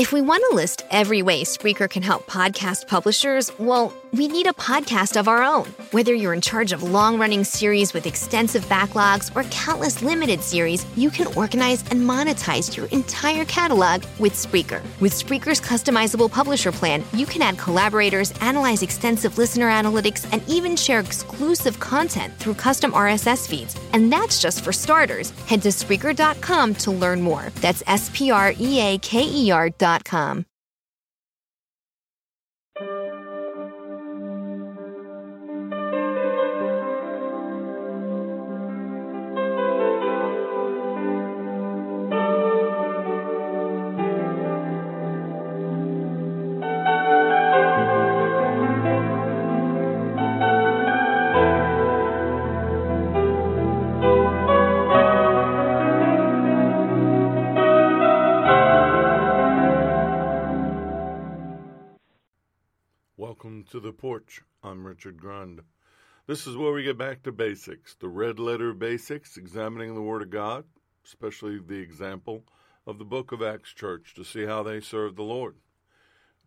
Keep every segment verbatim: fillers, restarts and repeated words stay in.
If we want to list every way Spreaker can help podcast publishers, well, we need a podcast of our own. Whether you're in charge of long-running series with extensive backlogs or countless limited series, you can organize and monetize your entire catalog with Spreaker. With Spreaker's customizable publisher plan, you can add collaborators, analyze extensive listener analytics, and even share exclusive content through custom R S S feeds. And that's just for starters. Head to Spreaker dot com to learn more. That's S P R E A K E R dot com. Welcome to The Porch. I'm Richard Grund. This is where we get back to basics, the red letter basics, examining the Word of God, especially the example of the Book of Acts Church to see how they served the Lord.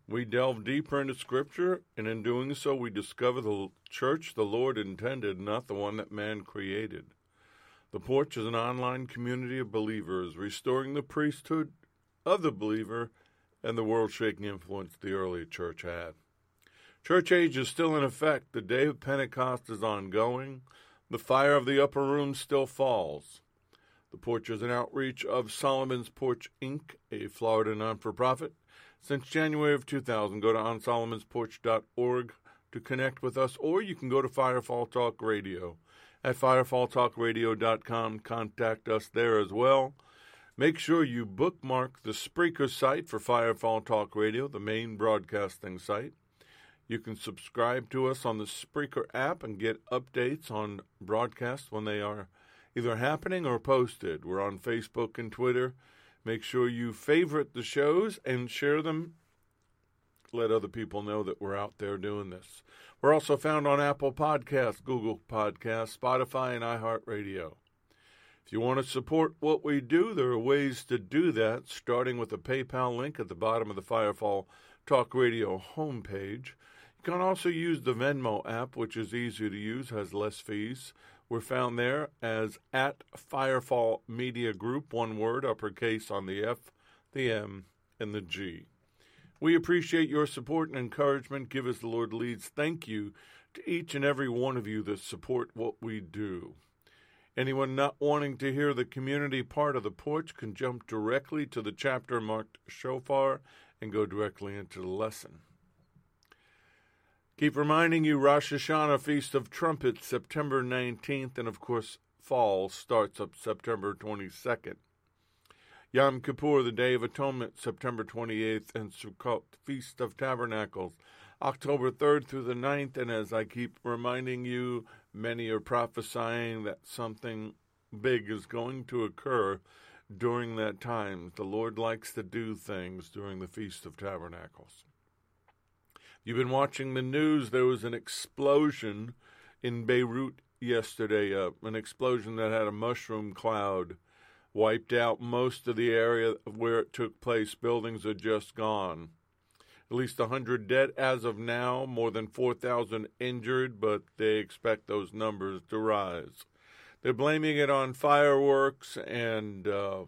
We delve deeper into Scripture, and in doing so, we discover the church the Lord intended, not the one that man created. The Porch is an online community of believers, restoring the priesthood of the believer and the world-shaking influence the early church had. Church age is still in effect. The day of Pentecost is ongoing. The fire of the upper room still falls. The Porch is an outreach of Solomon's Porch, Incorporated, a Florida non-for-profit. Since January of two thousand, go to on solomons porch dot org to connect with us, or you can go to Firefall Talk Radio. At firefall talk radio dot com, contact us there as well. Make sure you bookmark the Spreaker site for Firefall Talk Radio, the main broadcasting site. You can subscribe to us on the Spreaker app and get updates on broadcasts when they are either happening or posted. We're on Facebook and Twitter. Make sure you favorite the shows and share them. Let other people know that we're out there doing this. We're also found on Apple Podcasts, Google Podcasts, Spotify, and iHeartRadio. If you want to support what we do, there are ways to do that, starting with a PayPal link at the bottom of the Firefall Talk Radio homepage. You can also use the Venmo app, which is easy to use, has less fees. We're found there as at Firefall Media Group, one word, uppercase on the F, the M, and the G. We appreciate your support and encouragement. Give as the Lord leads. Thank you to each and every one of you that support what we do. Anyone not wanting to hear the community part of The Porch can jump directly to the chapter marked Shofar and go directly into the lesson. Keep reminding you, Rosh Hashanah, Feast of Trumpets, September nineteenth, and of course, fall starts up September twenty-second. Yom Kippur, the Day of Atonement, September twenty-eighth, and Sukkot, Feast of Tabernacles, October third through the ninth, and as I keep reminding you, many are prophesying that something big is going to occur during that time. The Lord likes to do things during the Feast of Tabernacles. You've been watching the news. There was an explosion in Beirut yesterday, uh, an explosion that had a mushroom cloud, wiped out most of the area where it took place. Buildings are just gone. At least one hundred dead as of now, more than four thousand injured, but they expect those numbers to rise. They're blaming it on fireworks and uh,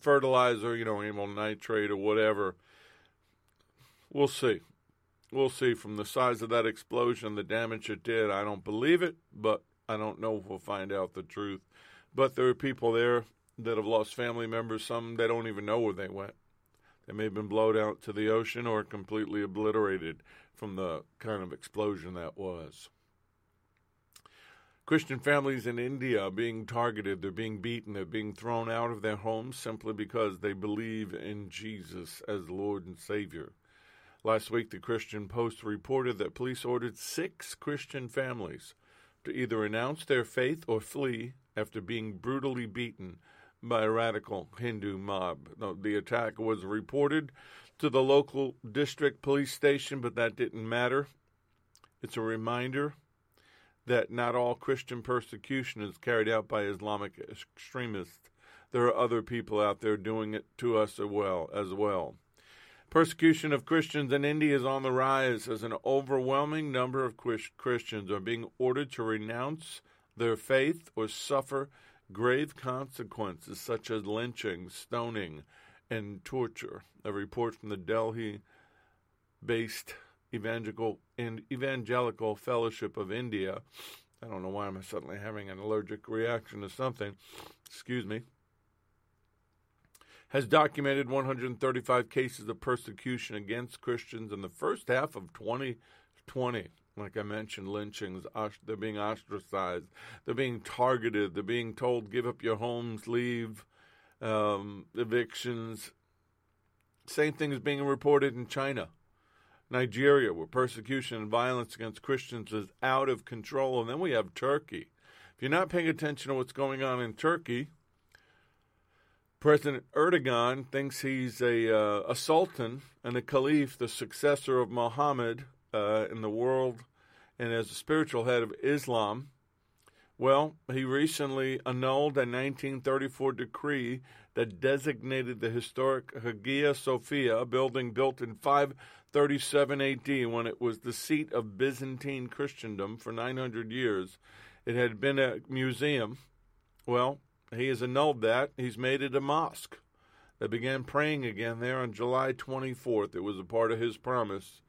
fertilizer, you know, amyl nitrate or whatever. We'll see. We'll see. From the size of that explosion, the damage it did, I don't believe it, but I don't know if we'll find out the truth. But there are people there that have lost family members. Some they don't even know where they went. They may have been blown out to the ocean or completely obliterated from the kind of explosion that was. Christian families in India are being targeted. They're being beaten. They're being thrown out of their homes simply because they believe in Jesus as Lord and Savior. Last week, the Christian Post reported that police ordered six Christian families to either renounce their faith or flee after being brutally beaten by a radical Hindu mob. The attack was reported to the local district police station, but that didn't matter. It's a reminder that not all Christian persecution is carried out by Islamic extremists. there are other people out there doing it to us as well. As well. Persecution of Christians in India is on the rise as an overwhelming number of Christians are being ordered to renounce their faith or suffer grave consequences such as lynching, stoning, and torture. A report from the Delhi-based Evangelical and Evangelical Fellowship of India. I don't know why I'm suddenly having an allergic reaction to something. Excuse me. Has documented one hundred thirty-five cases of persecution against Christians in the first half of twenty twenty. Like I mentioned, lynchings, they're being ostracized, they're being targeted, they're being told, give up your homes, leave, um, evictions. Same thing is being reported in China, Nigeria, where persecution and violence against Christians is out of control. And then we have Turkey. If you're not paying attention to what's going on in Turkey, President Erdogan thinks he's a, uh, a sultan and a caliph, the successor of Muhammad uh, in the world and as the spiritual head of Islam. Well, he recently annulled a nineteen thirty-four decree that designated the historic Hagia Sophia, a building built in five thirty-seven A D when it was the seat of Byzantine Christendom for nine hundred years. It had been a museum. Well, he has annulled that. He's made it a mosque. They began praying again there on July twenty-fourth. It was a part of his promise.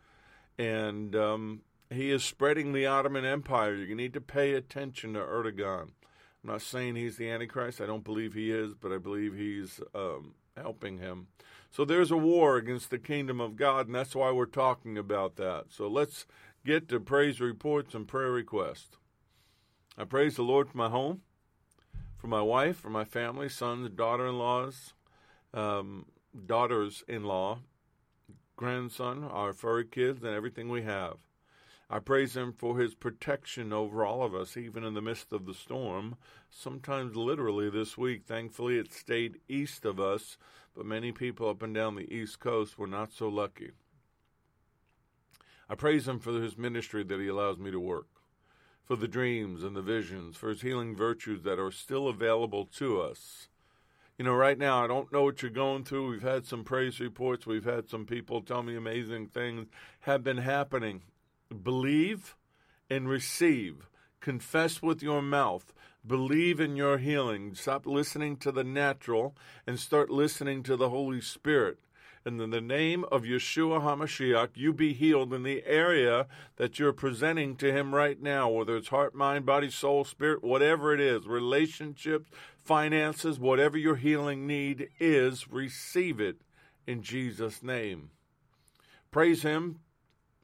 And um, he is spreading the Ottoman Empire. You need to pay attention to Erdogan. I'm not saying he's the Antichrist. I don't believe he is, but I believe he's um, helping him. So there's a war against the kingdom of God, and that's why we're talking about that. So let's get to praise reports and prayer requests. I praise the Lord for my home, for my wife, for my family, sons, daughter-in-laws, um, daughters-in-law, grandson, our furry kids, and everything we have. I praise him for his protection over all of us, even in the midst of the storm, sometimes literally this week. Thankfully, it stayed east of us, but many people up and down the East Coast were not so lucky. I praise him for his ministry that he allows me to work, for the dreams and the visions, for his healing virtues that are still available to us. You know, right now, I don't know what you're going through. We've had some praise reports. We've had some people tell me amazing things have been happening. Believe and receive. Confess with your mouth. Believe in your healing. Stop listening to the natural and start listening to the Holy Spirit. And in the name of Yeshua HaMashiach, you be healed in the area that you're presenting to him right now, whether it's heart, mind, body, soul, spirit, whatever it is, relationships, finances, whatever your healing need is, receive it in Jesus' name. Praise him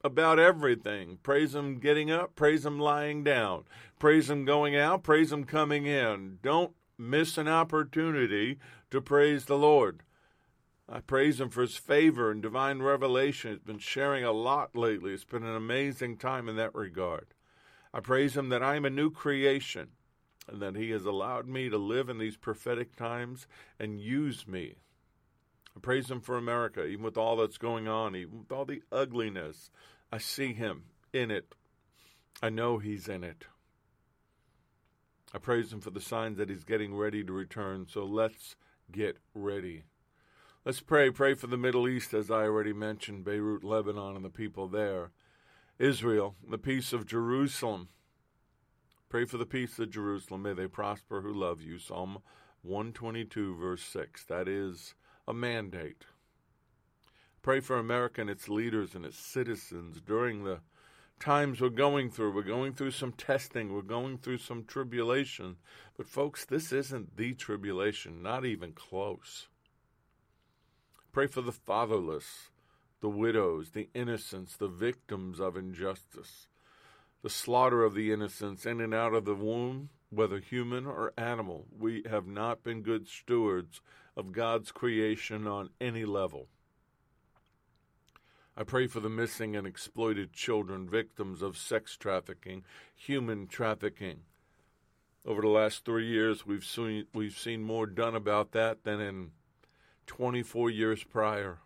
about everything. Praise him getting up. Praise him lying down. Praise him going out. Praise him coming in. Don't miss an opportunity to praise the Lord. I praise him for his favor and divine revelation. It's been sharing a lot lately. It's been an amazing time in that regard. I praise him that I am a new creation and that he has allowed me to live in these prophetic times and use me. I praise him for America, even with all that's going on, even with all the ugliness. I see him in it. I know he's in it. I praise him for the signs that he's getting ready to return. So let's get ready. Let's pray. Pray for the Middle East, as I already mentioned, Beirut, Lebanon, and the people there. Israel, the peace of Jerusalem. Pray for the peace of Jerusalem. May they prosper who love you. Psalm one twenty-two, verse six. That is a mandate. Pray for America and its leaders and its citizens during the times we're going through. We're going through some testing. We're going through some tribulation. But, folks, this isn't the tribulation, not even close. Pray for the fatherless, the widows, the innocents, the victims of injustice, the slaughter of the innocents in and out of the womb, whether human or animal. We have not been good stewards of God's creation on any level. I pray for the missing and exploited children, victims of sex trafficking, human trafficking. Over the last three years, we've seen, we've seen more done about that than in twenty-four years prior.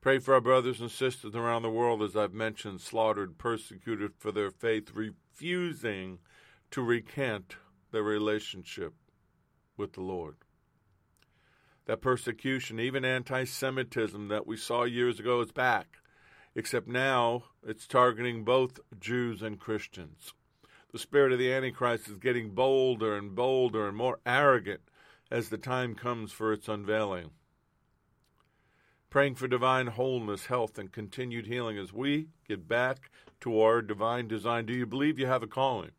Pray for our brothers and sisters around the world, as I've mentioned, slaughtered, persecuted for their faith, refusing to recant their relationship with the Lord. That persecution, even anti-Semitism that we saw years ago, is back, except now it's targeting both Jews and Christians. The spirit of the Antichrist is getting bolder and bolder and more arrogant as the time comes for its unveiling. Praying for divine wholeness, health, and continued healing as we get back to our divine design. Do you believe you have a calling?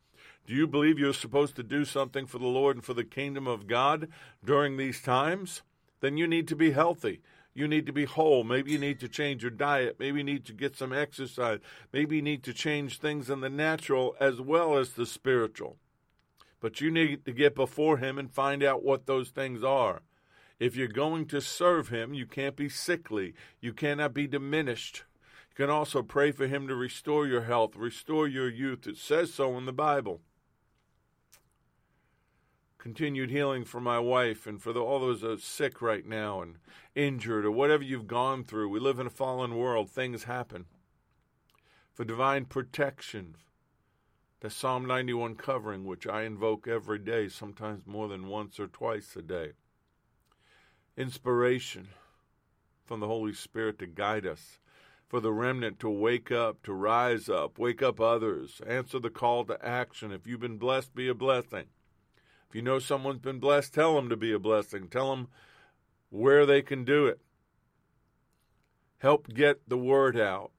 Do you believe you're supposed to do something for the Lord and for the kingdom of God during these times? Then you need to be healthy. You need to be whole. Maybe you need to change your diet. Maybe you need to get some exercise. Maybe you need to change things in the natural as well as the spiritual. But you need to get before Him and find out what those things are. If you're going to serve Him, you can't be sickly. You cannot be diminished. You can also pray for Him to restore your health, restore your youth. It says so in the Bible. Continued healing for my wife and for the, all those that are sick right now and injured or whatever you've gone through. We live in a fallen world. Things happen. For divine protection, the Psalm ninety-one covering, which I invoke every day, sometimes more than once or twice a day. Inspiration from the Holy Spirit to guide us, for the remnant to wake up, to rise up, wake up others, answer the call to action. If you've been blessed, be a blessing. If you know someone's been blessed, tell them to be a blessing. Tell them where they can do it. Help get the word out.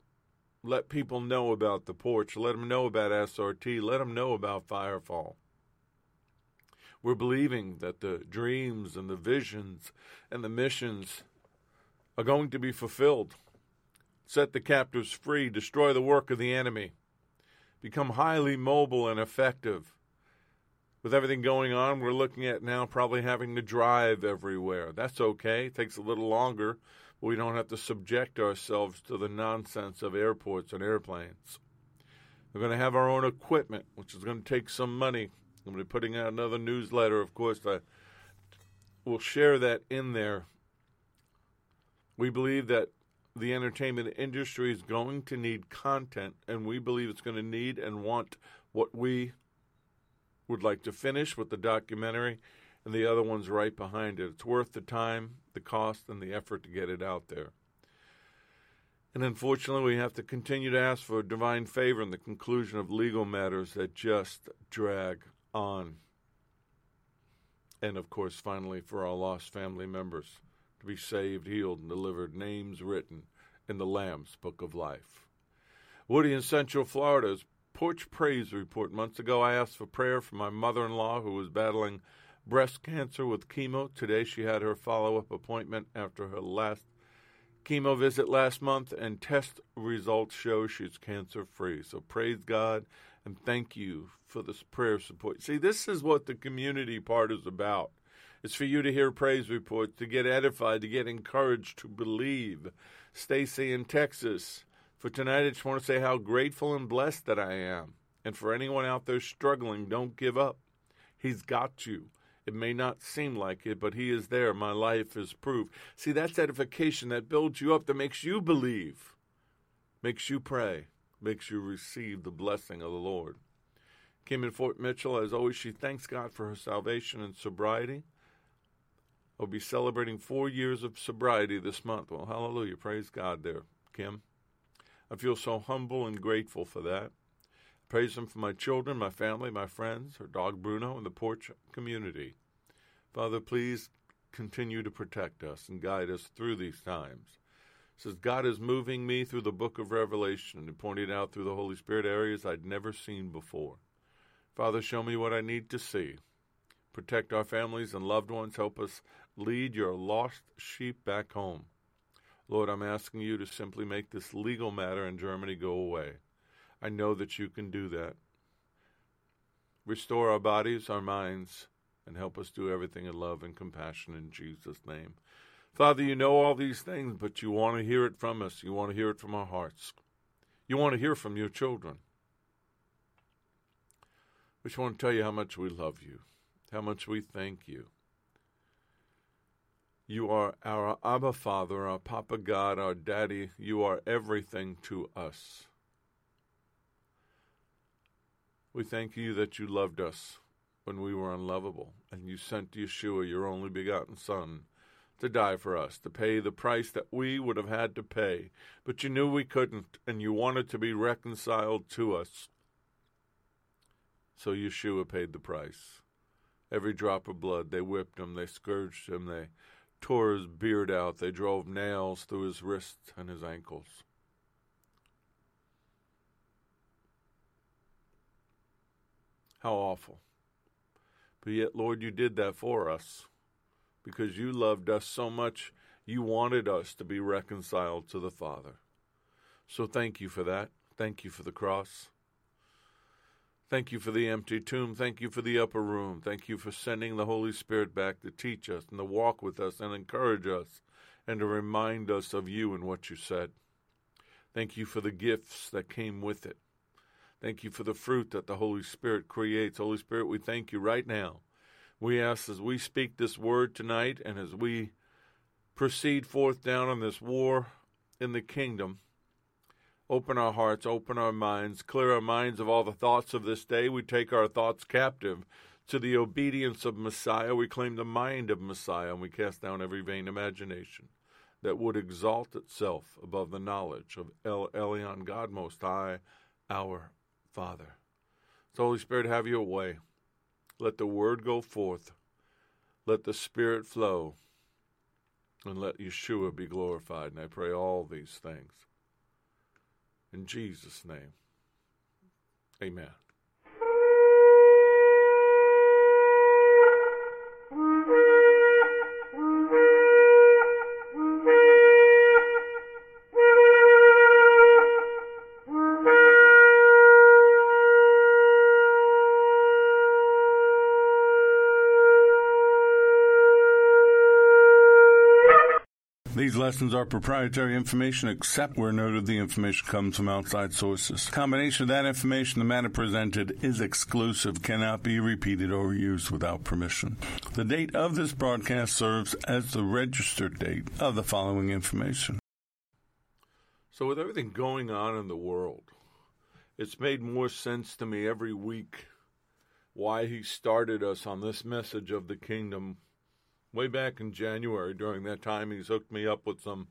Let people know about the porch. Let them know about S R T. Let them know about Firefall. We're believing that the dreams and the visions and the missions are going to be fulfilled. Set the captives free. Destroy the work of the enemy. Become highly mobile and effective. With everything going on, we're looking at now probably having to drive everywhere. That's okay. It takes a little longer. We don't have to subject ourselves to the nonsense of airports and airplanes. We're going to have our own equipment, which is going to take some money. I'm going to be putting out another newsletter, of course. I will share that in there. We believe that the entertainment industry is going to need content, and we believe it's going to need and want what we would like to finish with the documentary, and the other one's right behind it. It's worth the time, the cost, and the effort to get it out there. And unfortunately, we have to continue to ask for divine favor in the conclusion of legal matters that just drag on. And, of course, finally, for our lost family members to be saved, healed, and delivered, names written in the Lamb's Book of Life. Woody in Central Florida's Porch Praise Report. Months ago, I asked for prayer for my mother-in-law who was battling breast cancer with chemo. Today, she had her follow-up appointment after her last chemo visit last month, and test results show she's cancer-free. So praise God, and thank you for this prayer support. See, this is what the community part is about. It's for you to hear praise reports, to get edified, to get encouraged, to believe. Stacy in Texas, for tonight I just want to say how grateful and blessed that I am. And for anyone out there struggling, don't give up. He's got you. It may not seem like it, but He is there. My life is proof. See, that's edification that builds you up, that makes you believe, makes you pray, makes you receive the blessing of the Lord. Kim in Fort Mitchell, as always, she thanks God for her salvation and sobriety. I'll be celebrating four years of sobriety this month. Well, hallelujah. Praise God there, Kim. I feel so humble and grateful for that. Praise Him for my children, my family, my friends, her dog Bruno, and the porch community. Father, please continue to protect us and guide us through these times. It says, God is moving me through the book of Revelation and pointing out through the Holy Spirit areas I'd never seen before. Father, show me what I need to see. Protect our families and loved ones. Help us lead your lost sheep back home. Lord, I'm asking you to simply make this legal matter in Germany go away. I know that you can do that. Restore our bodies, our minds, and help us do everything in love and compassion in Jesus' name. Father, you know all these things, but you want to hear it from us. You want to hear it from our hearts. You want to hear from your children. We just want to tell you how much we love you, how much we thank you. You are our Abba Father, our Papa God, our Daddy. You are everything to us. We thank you that you loved us when we were unlovable, and you sent Yeshua, your only begotten Son, to die for us, to pay the price that we would have had to pay. But you knew we couldn't, and you wanted to be reconciled to us. So Yeshua paid the price. Every drop of blood, they whipped him, they scourged him, they tore his beard out, they drove nails through his wrists and his ankles. How awful. But yet, Lord, you did that for us, because you loved us so much, you wanted us to be reconciled to the Father. So thank you for that. Thank you for the cross. Thank you for the empty tomb. Thank you for the upper room. Thank you for sending the Holy Spirit back to teach us and to walk with us and encourage us and to remind us of you and what you said. Thank you for the gifts that came with it. Thank you for the fruit that the Holy Spirit creates. Holy Spirit, we thank you right now. We ask as we speak this word tonight and as we proceed forth down on this war in the kingdom, open our hearts, open our minds, clear our minds of all the thoughts of this day. We take our thoughts captive to the obedience of Messiah. We claim the mind of Messiah, and we cast down every vain imagination that would exalt itself above the knowledge of El Elyon, God Most High, our Father. So, Holy Spirit, have your way. Let the word go forth. Let the Spirit flow. And let Yeshua be glorified. And I pray all these things in Jesus' name, amen. These lessons are proprietary information, except where noted the information comes from outside sources. Combination of that information, the matter presented is exclusive, cannot be repeated or used without permission. The date of this broadcast serves as the registered date of the following information. So with everything going on in the world, it's made more sense to me every week why he started us on this message of the kingdom. Way back in January, during that time, he's hooked me up with some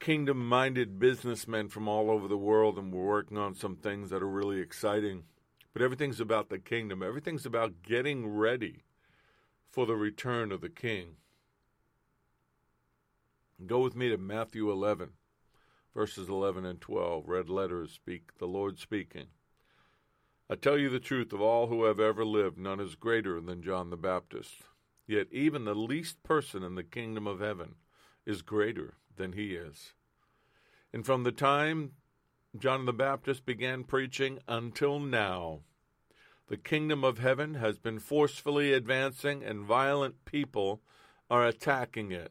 kingdom-minded businessmen from all over the world, and we're working on some things that are really exciting. But everything's about the kingdom. Everything's about getting ready for the return of the king. Go with me to Matthew eleven, verses eleven and twelve, red letters speak, the Lord speaking. I tell you the truth, of all who have ever lived, none is greater than John the Baptist. Yet even the least person in the kingdom of heaven is greater than he is. And from the time John the Baptist began preaching until now, the kingdom of heaven has been forcefully advancing and violent people are attacking it.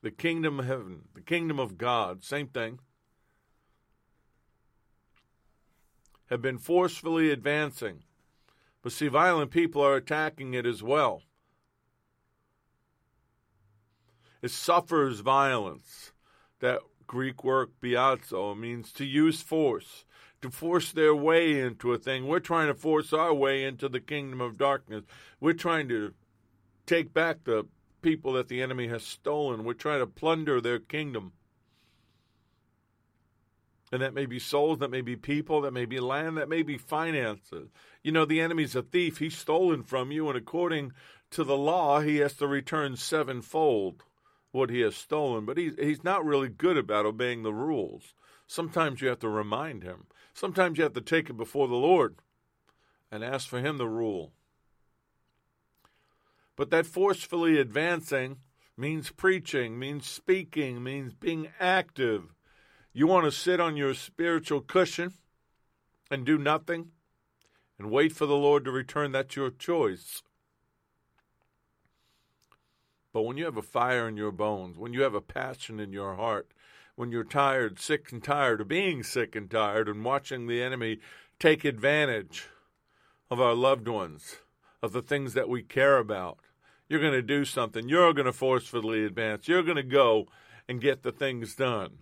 The kingdom of heaven, the kingdom of God, same thing, have been forcefully advancing. But see, violent people are attacking it as well. It suffers violence. That Greek word, biazo, means to use force, to force their way into a thing. We're trying to force our way into the kingdom of darkness. We're trying to take back the people that the enemy has stolen. We're trying to plunder their kingdom. And that may be souls, that may be people, that may be land, that may be finances. You know, the enemy's a thief. He's stolen from you, and according to the law, he has to return sevenfold what he has stolen. But he's, he's not really good about obeying the rules. Sometimes you have to remind him. Sometimes you have to take it before the Lord and ask for him the rule. But that forcefully advancing means preaching, means speaking, means being active. You want to sit on your spiritual cushion and do nothing and wait for the Lord to return? That's your choice. But when you have a fire in your bones, when you have a passion in your heart, when you're tired, sick and tired of being sick and tired and watching the enemy take advantage of our loved ones, of the things that we care about, you're going to do something. You're going to forcefully advance. You're going to go and get the things done.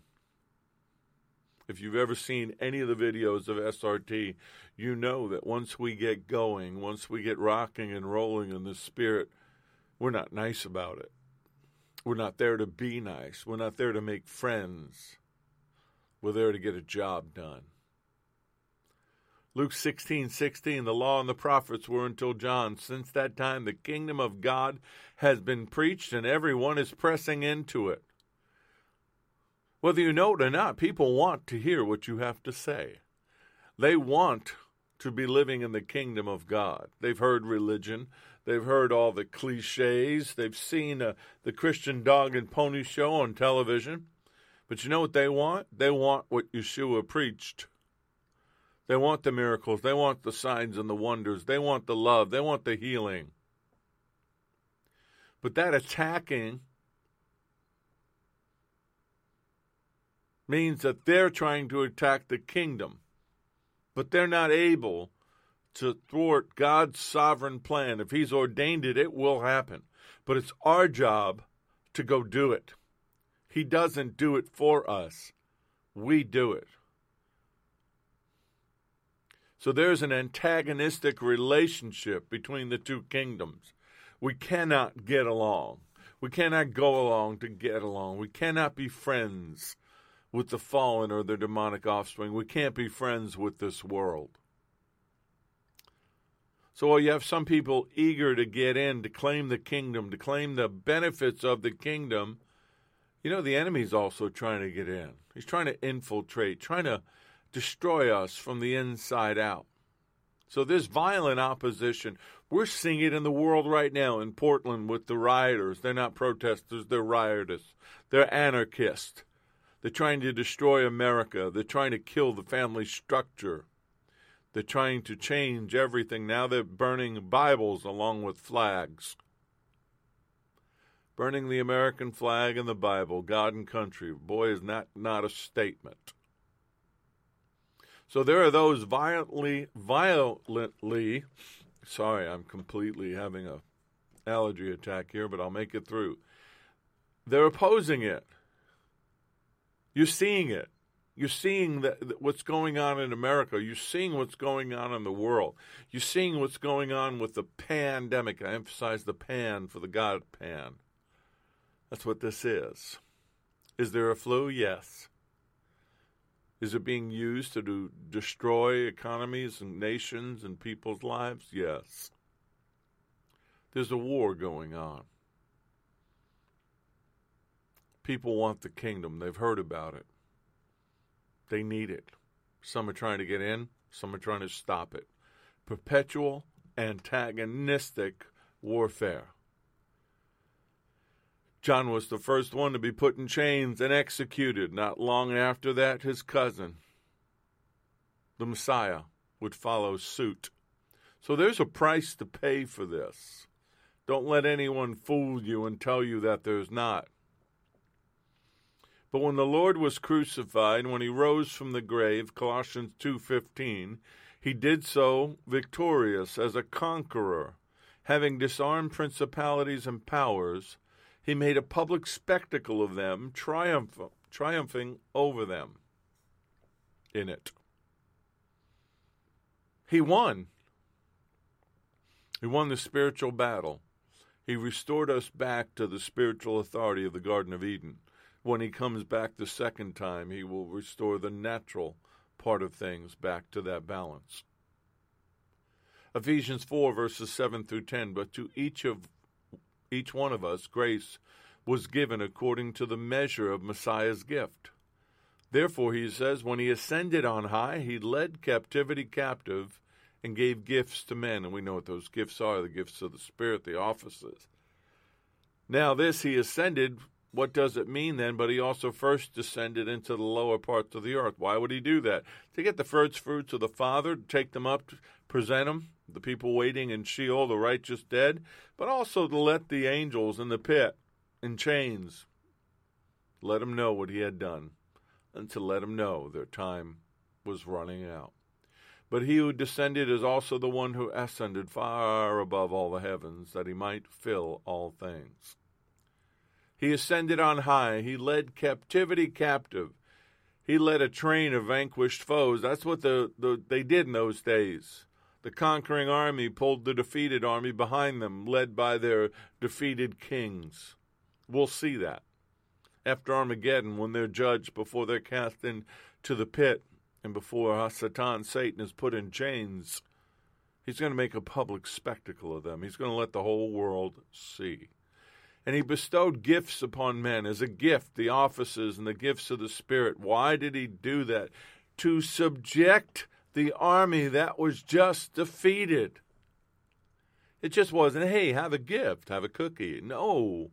If you've ever seen any of the videos of S R T, you know that once we get going, once we get rocking and rolling in the spirit, we're not nice about it. We're not there to be nice. We're not there to make friends. We're there to get a job done. Luke sixteen sixteen, the law and the prophets were until John. Since that time, the kingdom of God has been preached, and everyone is pressing into it. Whether you know it or not, people want to hear what you have to say. They want to be living in the kingdom of God. They've heard religion. They've heard all the cliches. They've seen uh, the Christian dog and pony show on television. But you know what they want? They want what Yeshua preached. They want the miracles. They want the signs and the wonders. They want the love. They want the healing. But that attacking means that they're trying to attack the kingdom, but they're not able to thwart God's sovereign plan. If he's ordained it, it will happen. But it's our job to go do it. He doesn't do it for us. We do it. So there's an antagonistic relationship between the two kingdoms. We cannot get along. We cannot go along to get along. We cannot be friends with the fallen or their demonic offspring. We can't be friends with this world. So you have some people eager to get in, to claim the kingdom, to claim the benefits of the kingdom. You know, the enemy's also trying to get in. He's trying to infiltrate, trying to destroy us from the inside out. So this violent opposition, we're seeing it in the world right now in Portland with the rioters. They're not protesters, they're rioters. They're anarchists. They're trying to destroy America. They're trying to kill the family structure. They're trying to change everything. Now they're burning Bibles along with flags. Burning the American flag and the Bible, God and country. Boy, is that not a statement. So there are those violently, violently, sorry, I'm completely having an allergy attack here, but I'll make it through. They're opposing it. You're seeing it. You're seeing the, the, what's going on in America. You're seeing what's going on in the world. You're seeing what's going on with the pandemic. I emphasize the pan for the God pan. That's what this is. Is there a flu? Yes. Is it being used to do, destroy economies and nations and people's lives? Yes. There's a war going on. People want the kingdom. They've heard about it. They need it. Some are trying to get in. Some are trying to stop it. Perpetual antagonistic warfare. John was the first one to be put in chains and executed. Not long after that, his cousin, the Messiah, would follow suit. So there's a price to pay for this. Don't let anyone fool you and tell you that there's not. But when the Lord was crucified, when he rose from the grave, Colossians two fifteen, he did so victorious as a conqueror, having disarmed principalities and powers. He made a public spectacle of them, triumph, triumphing over them in it. He won. He won the spiritual battle. He restored us back to the spiritual authority of the Garden of Eden. When he comes back the second time, he will restore the natural part of things back to that balance. Ephesians four, verses seven through ten, but to each of each one of us grace was given according to the measure of Messiah's gift. Therefore, he says, when he ascended on high, he led captivity captive and gave gifts to men. And we know what those gifts are, the gifts of the Spirit, the offices. Now this, he ascended. What does it mean then? But he also first descended into the lower parts of the earth. Why would he do that? To get the first fruits of the Father, to take them up, to present them, the people waiting in Sheol, the righteous dead, but also to let the angels in the pit, in chains, let them know what he had done, and to let them know their time was running out. But he who descended is also the one who ascended far above all the heavens, that he might fill all things. He ascended on high. He led captivity captive. He led a train of vanquished foes. That's what the, the they did in those days. The conquering army pulled the defeated army behind them, led by their defeated kings. We'll see that after Armageddon, when they're judged, before they're cast into the pit, and before Hasatan, Satan, is put in chains. He's going to make a public spectacle of them. He's going to let the whole world see. And he bestowed gifts upon men as a gift, the offices and the gifts of the Spirit. Why did he do that? To subject the army that was just defeated. It just wasn't, hey, have a gift, have a cookie. No.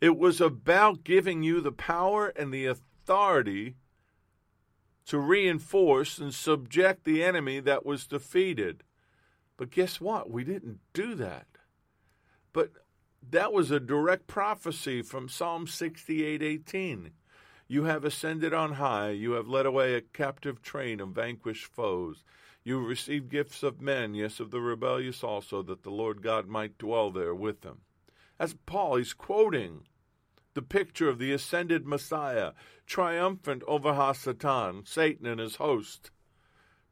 It was about giving you the power and the authority to reinforce and subject the enemy that was defeated. But guess what? We didn't do that. But that was a direct prophecy from Psalm sixty-eight eighteen. You have ascended on high. You have led away a captive train of vanquished foes. You have received gifts of men, yes, of the rebellious also, that the Lord God might dwell there with them. That's Paul. He's quoting the picture of the ascended Messiah, triumphant over Hasatan, Satan and his host,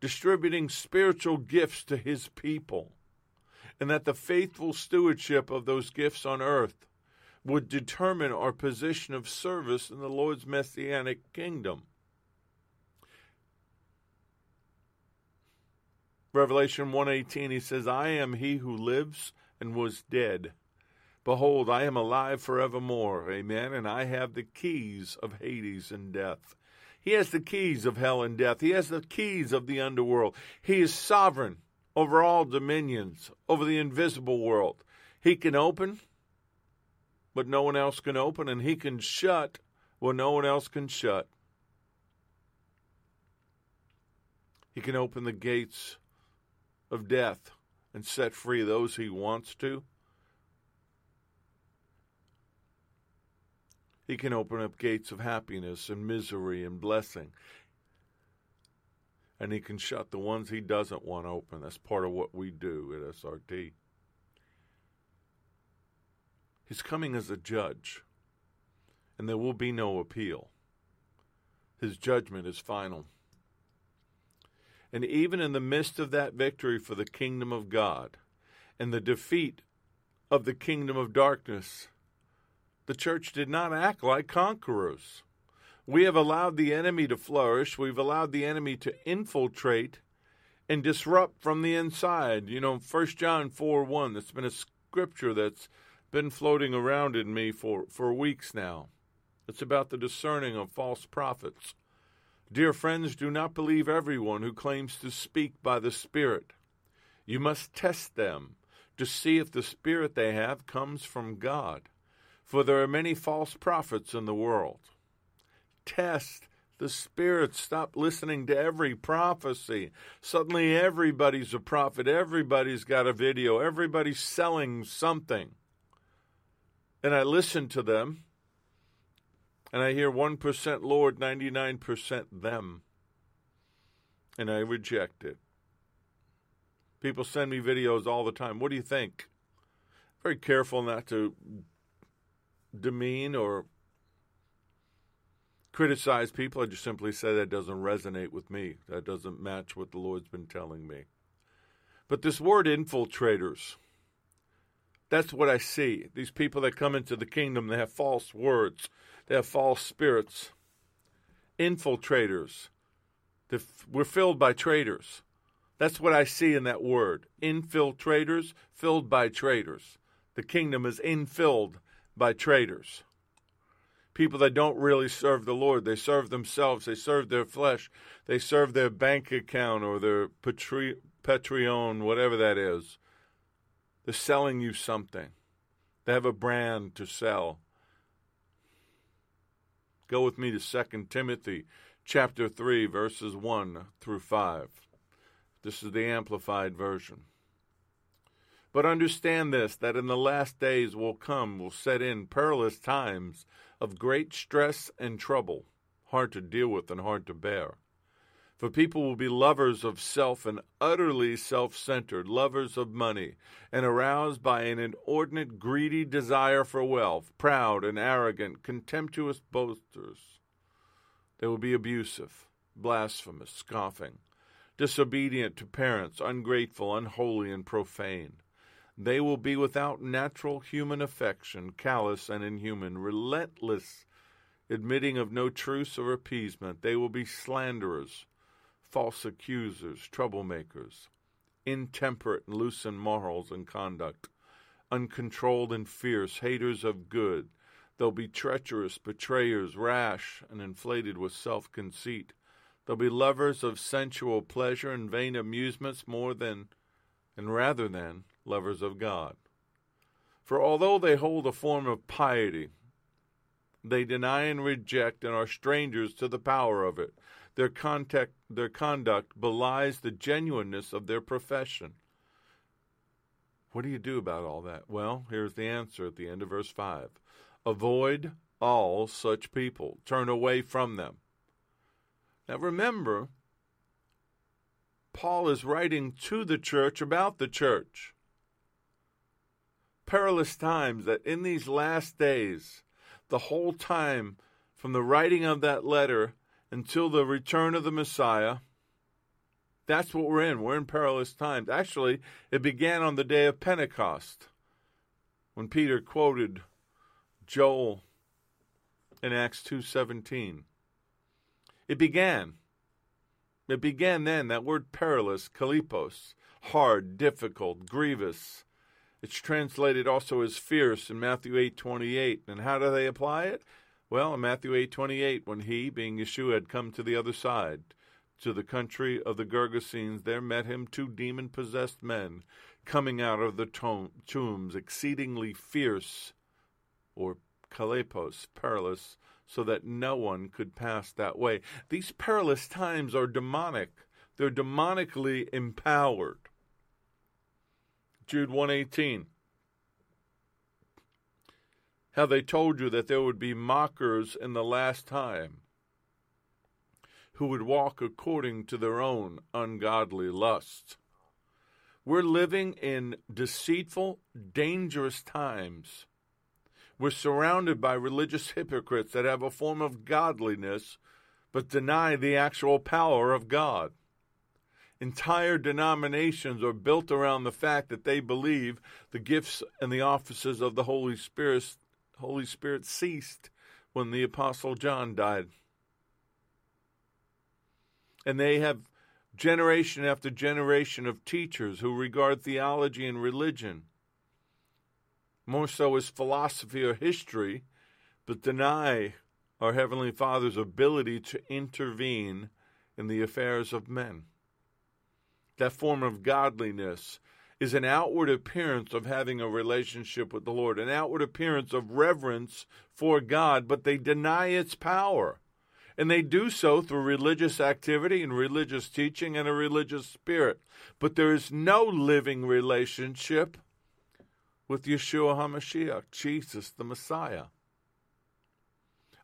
distributing spiritual gifts to his people, and that the faithful stewardship of those gifts on earth would determine our position of service in the Lord's messianic kingdom. Revelation one eighteen, he says, I am he who lives and was dead. Behold, I am alive forevermore, amen, and I have the keys of Hades and death. He has the keys of hell and death. He has the keys of the underworld. He is sovereign over all dominions, over the invisible world. He can open, but no one else can open, and he can shut where no one else can shut. He can open the gates of death and set free those he wants to. He can open up gates of happiness and misery and blessing. And he can shut the ones he doesn't want open. That's part of what we do at S R T. He's coming as a judge, and there will be no appeal. His judgment is final. And even in the midst of that victory for the kingdom of God and the defeat of the kingdom of darkness, the church did not act like conquerors. We have allowed the enemy to flourish. We've allowed the enemy to infiltrate and disrupt from the inside. You know, First John four one, that's been a scripture that's been floating around in me for, for weeks now. It's about the discerning of false prophets. Dear friends, do not believe everyone who claims to speak by the Spirit. You must test them to see if the spirit they have comes from God. For there are many false prophets in the world. Test the spirit. Stop listening to every prophecy. Suddenly everybody's a prophet. Everybody's got a video. Everybody's selling something. And I listen to them, and I hear one percent Lord, ninety-nine percent them. And I reject it. People send me videos all the time. What do you think? Very careful not to demean or criticize people. I just simply say that doesn't resonate with me. That doesn't match what the Lord's been telling me. But this word infiltrators, that's what I see. These people that come into the kingdom, they have false words. They have false spirits. Infiltrators. We're filled by traitors. That's what I see in that word. Infiltrators, filled by traitors. The kingdom is infilled by traitors, people that don't really serve the Lord. They serve themselves. They serve their flesh. They serve their bank account or their Patri- Patreon, whatever that is. They're selling you something. They have a brand to sell. Go with me to Second Timothy chapter three, verses one through five. This is the Amplified Version. But understand this, that in the last days will come, will set in perilous times of great stress and trouble, hard to deal with and hard to bear. For people will be lovers of self and utterly self-centered, lovers of money, and aroused by an inordinate greedy desire for wealth, proud and arrogant, contemptuous boasters, They will be abusive, blasphemous, scoffing, disobedient to parents, ungrateful, unholy, and profane. They will be without natural human affection, callous and inhuman, relentless, admitting of no truce or appeasement. They will be slanderers, false accusers, troublemakers, intemperate and loose in morals and conduct, uncontrolled and fierce, haters of good. They'll be treacherous, betrayers, rash, and inflated with self-conceit. They'll be lovers of sensual pleasure and vain amusements more than, and rather than, lovers of God. For although they hold a form of piety, they deny and reject and are strangers to the power of it. Their, contact, their conduct belies the genuineness of their profession. What do you do about all that? Well, here's the answer at the end of verse five. Avoid all such people. Turn away from them. Now remember, Paul is writing to the church about the church. Perilous times, that in these last days, the whole time from the writing of that letter until the return of the Messiah, that's what we're in. We're in perilous times. Actually, it began on the day of Pentecost when Peter quoted Joel in Acts two seventeen. It began. It began then, that word perilous, kalipos, hard, difficult, grievous. It's translated also as fierce in Matthew eight twenty-eight. And how do they apply it? Well, in Matthew eight twenty-eight, when he, being Yeshua, had come to the other side, to the country of the Gergesenes, there met him two demon-possessed men coming out of the tom- tombs, exceedingly fierce, or kalepos, perilous, so that no one could pass that way. These perilous times are demonic. They're demonically empowered. Jude one eighteen. How they told you that there would be mockers in the last time who would walk according to their own ungodly lusts. We're living in deceitful, dangerous times. We're surrounded by religious hypocrites that have a form of godliness but deny the actual power of God. Entire denominations are built around the fact that they believe the gifts and the offices of the Holy Spirit, Holy Spirit ceased when the Apostle John died. And they have generation after generation of teachers who regard theology and religion more so as philosophy or history, but deny our Heavenly Father's ability to intervene in the affairs of men. That form of godliness is an outward appearance of having a relationship with the Lord, an outward appearance of reverence for God, but they deny its power. And they do so through religious activity and religious teaching and a religious spirit. But there is no living relationship with Yeshua HaMashiach, Jesus the Messiah.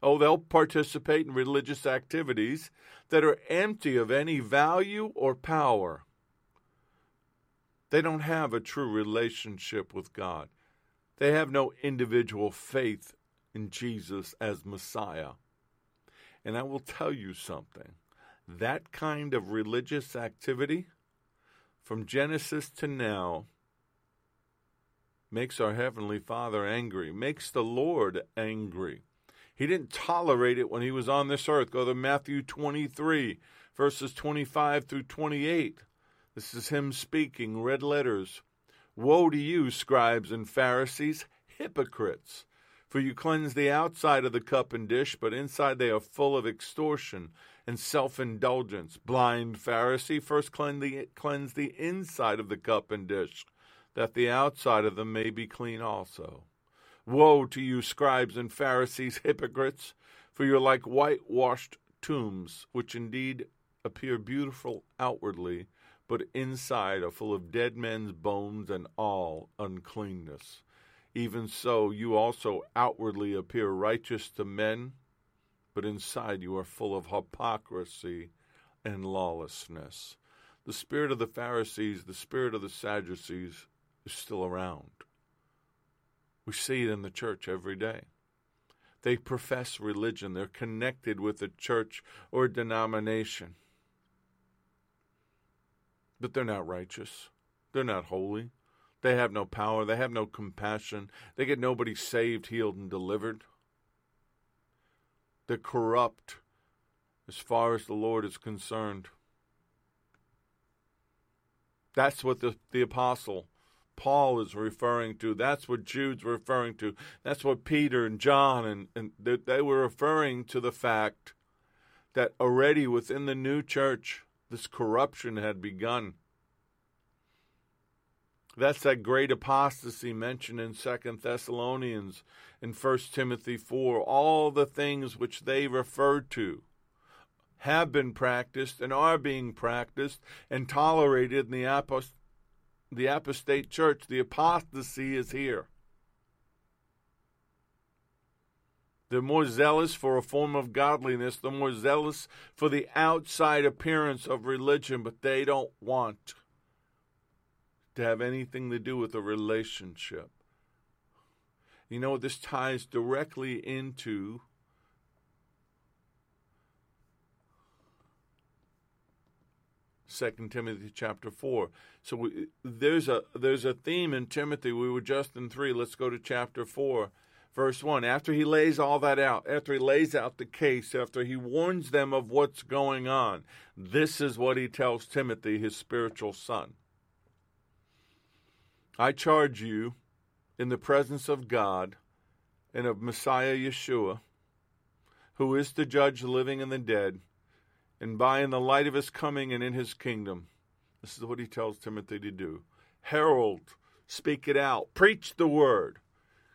Oh, they'll participate in religious activities that are empty of any value or power. They don't have a true relationship with God. They have no individual faith in Jesus as Messiah. And I will tell you something. That kind of religious activity, from Genesis to now, makes our Heavenly Father angry, makes the Lord angry. He didn't tolerate it when he was on this earth. Go to Matthew twenty-three, verses twenty-five through twenty-eight. This is him speaking, red letters. Woe to you, scribes and Pharisees, hypocrites! For you cleanse the outside of the cup and dish, but inside they are full of extortion and self-indulgence. Blind Pharisee, first cleanse the, cleanse the inside of the cup and dish, that the outside of them may be clean also. Woe to you, scribes and Pharisees, hypocrites, for you are like whitewashed tombs, which indeed appear beautiful outwardly, but inside are full of dead men's bones and all uncleanness. Even so, you also outwardly appear righteous to men, but inside you are full of hypocrisy and lawlessness. The spirit of the Pharisees, the spirit of the Sadducees, is still around. We see it in the church every day. They profess religion. They're connected with a church or denomination. But they're not righteous. They're not holy. They have no power. They have no compassion. They get nobody saved, healed, and delivered. They're corrupt as far as the Lord is concerned. That's what the, the apostle Paul is referring to. That's what Jude's referring to. That's what Peter and John, and, and they, they were referring to the fact that already within the new church, this corruption had begun. That's that great apostasy mentioned in Second Thessalonians and First Timothy four. All the things which they referred to have been practiced and are being practiced and tolerated in the, apost- the apostate church. The apostasy is here. The more zealous for a form of godliness, the more zealous for the outside appearance of religion, but they don't want to have anything to do with a relationship. You know, this ties directly into Second Timothy chapter four. So we, there's a there's a theme in Timothy. We were just in three. Let's go to chapter four. Verse one, after he lays all that out, after he lays out the case, after he warns them of what's going on, this is what he tells Timothy, his spiritual son. I charge you in the presence of God and of Messiah Yeshua, who is to judge the living and the dead, and by in the light of his coming and in his kingdom. This is what he tells Timothy to do. Herald, speak it out, preach the word.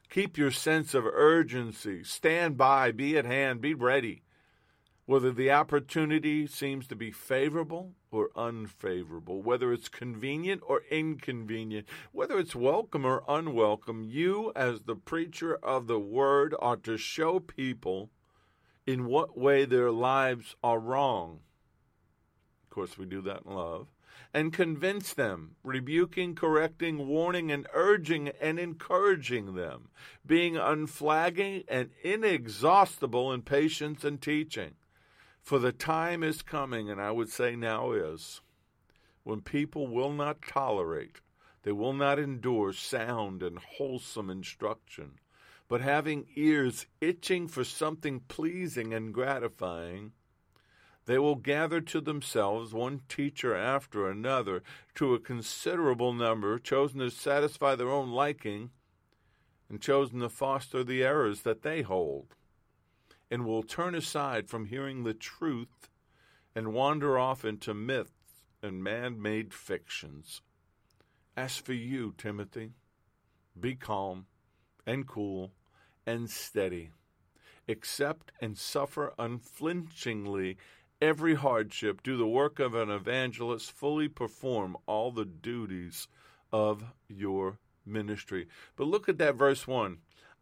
Keep your sense of urgency. Stand by. Be at hand. Be ready. Whether the opportunity seems to be favorable or unfavorable, whether it's convenient or inconvenient, whether it's welcome or unwelcome, you as the preacher of the word ought to show people in what way their lives are wrong. Of course, we do that in love. And convince them, rebuking, correcting, warning, and urging and encouraging them, being unflagging and inexhaustible in patience and teaching. For the time is coming, and I would say now is, when people will not tolerate, they will not endure sound and wholesome instruction, but having ears itching for something pleasing and gratifying, they will gather to themselves one teacher after another, to a considerable number, chosen to satisfy their own liking and chosen to foster the errors that they hold, and will turn aside from hearing the truth and wander off into myths and man-made fictions. As for you, Timothy, be calm and cool and steady. Accept and suffer unflinchingly every hardship, do the work of an evangelist, fully perform all the duties of your ministry. But look at that verse one.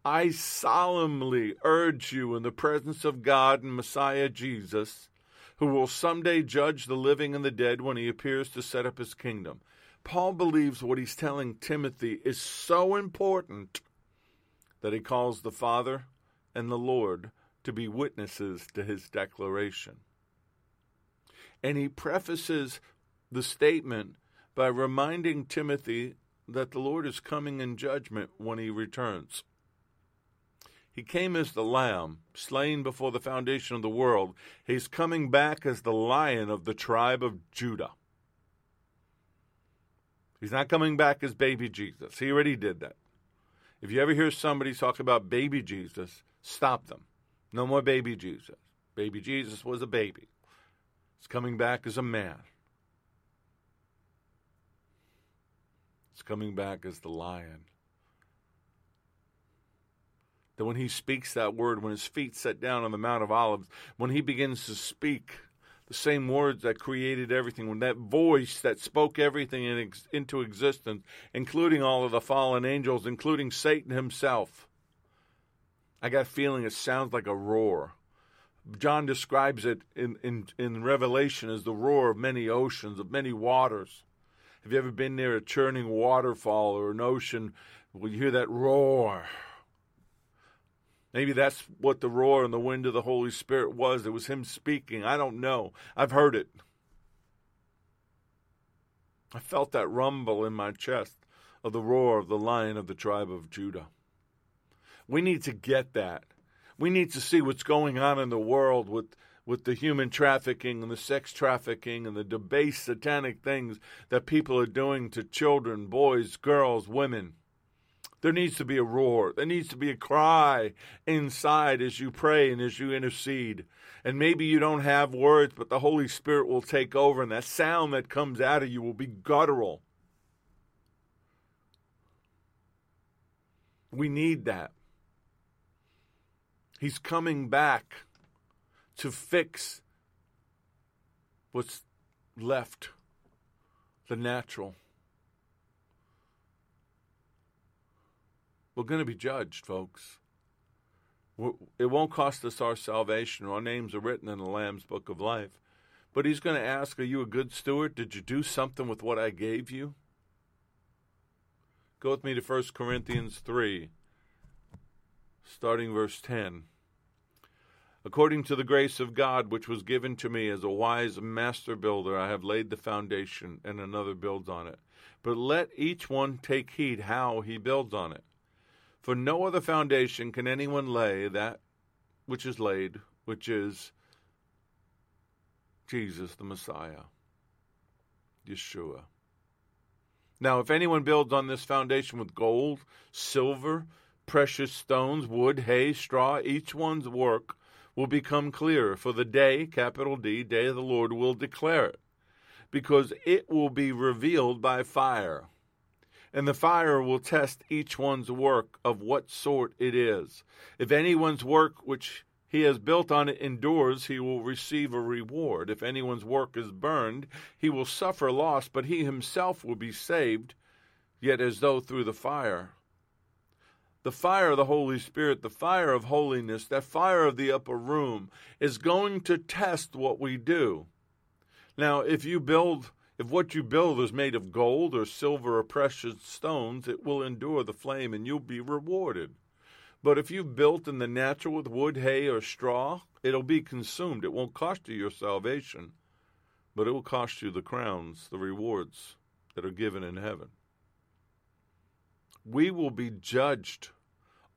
I solemnly urge you in the presence of God and Messiah Jesus, who will someday judge the living and the dead when he appears to set up his kingdom. Paul believes what he's telling Timothy is so important that he calls the Father and the Lord to be witnesses to his declaration. And he prefaces the statement by reminding Timothy that the Lord is coming in judgment when he returns. He came as the lamb, slain before the foundation of the world. He's coming back as the lion of the tribe of Judah. He's not coming back as baby Jesus. He already did that. If you ever hear somebody talk about baby Jesus, stop them. No more baby Jesus. Baby Jesus was a baby. It's coming back as a man. It's coming back as the lion. That when he speaks that word, when his feet set down on the Mount of Olives, when he begins to speak the same words that created everything, when that voice that spoke everything in ex- into existence, including all of the fallen angels, including Satan himself, I got a feeling it sounds like a roar. John describes it in, in, in Revelation as the roar of many oceans, of many waters. Have you ever been near a churning waterfall or an ocean? Well, you hear that roar. Maybe that's what the roar and the wind of the Holy Spirit was. It was him speaking. I don't know. I've heard it. I felt that rumble in my chest of the roar of the Lion of the tribe of Judah. We need to get that. We need to see what's going on in the world with, with the human trafficking and the sex trafficking and the debased satanic things that people are doing to children, boys, girls, women. There needs to be a roar. There needs to be a cry inside as you pray and as you intercede. And maybe you don't have words, but the Holy Spirit will take over, and that sound that comes out of you will be guttural. We need that. He's coming back to fix what's left, the natural. We're going to be judged, folks. We're, it won't cost us our salvation. Our names are written in the Lamb's Book of Life. But he's going to ask, are you a good steward? Did you do something with what I gave you? Go with me to First Corinthians three, starting verse ten. According to the grace of God, which was given to me as a wise master builder, I have laid the foundation, and another builds on it. But let each one take heed how he builds on it. For no other foundation can anyone lay that which is laid, which is Jesus the Messiah, Yeshua. Now, if anyone builds on this foundation with gold, silver, precious stones, wood, hay, straw, each one's work will become clearer. For the day, capital D, day of the Lord, will declare it, because it will be revealed by fire. And the fire will test each one's work of what sort it is. If anyone's work which he has built on it endures, he will receive a reward. If anyone's work is burned, he will suffer loss, but he himself will be saved, yet as though through the fire. The fire of the Holy Spirit, the fire of holiness, that fire of the upper room, is going to test what we do. Now, if you build... If what you build is made of gold or silver or precious stones, it will endure the flame and you'll be rewarded. But if you've built in the natural with wood, hay, or straw, it'll be consumed. It won't cost you your salvation, but it will cost you the crowns, the rewards that are given in heaven. We will be judged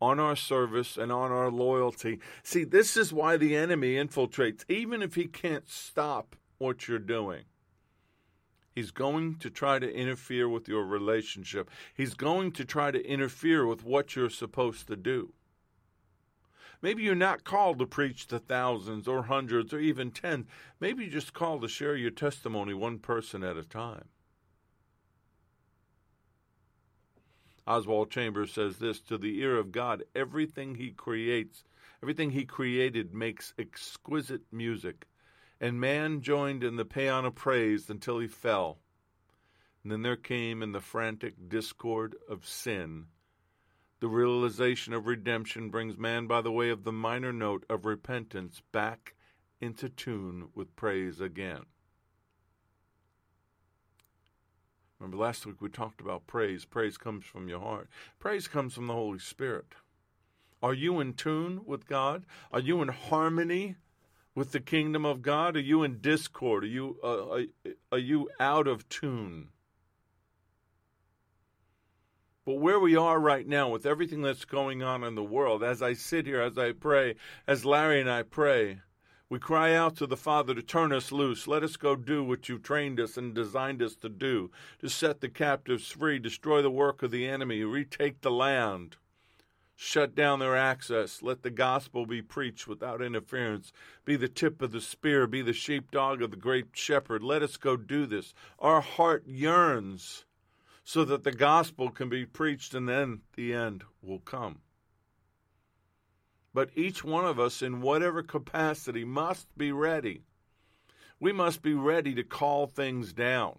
on our service and on our loyalty. See, this is why the enemy infiltrates, even if he can't stop what you're doing. He's going to try to interfere with your relationship. He's going to try to interfere with what you're supposed to do. Maybe you're not called to preach to thousands or hundreds or even tens. Maybe you're just called to share your testimony one person at a time. Oswald Chambers says this: to the ear of God, everything he creates, everything he created makes exquisite music. And man joined in the paean of praise until he fell. And then there came in the frantic discord of sin. The realization of redemption brings man by the way of the minor note of repentance back into tune with praise again. Remember last week we talked about praise. Praise comes from your heart. Praise comes from the Holy Spirit. Are you in tune with God? Are you in harmony with the kingdom of God? Are you in discord? Are you uh, are, are you out of tune? But where we are right now, with everything that's going on in the world, as I sit here, as I pray, as Larry and I pray, we cry out to the Father to turn us loose. Let us go do what you trained us and designed us to do, to set the captives free, destroy the work of the enemy, retake the land. Shut down their access. Let the gospel be preached without interference. Be the tip of the spear. Be the sheepdog of the great shepherd. Let us go do this. Our heart yearns so that the gospel can be preached, and then the end will come. But each one of us, in whatever capacity, must be ready. We must be ready to call things down.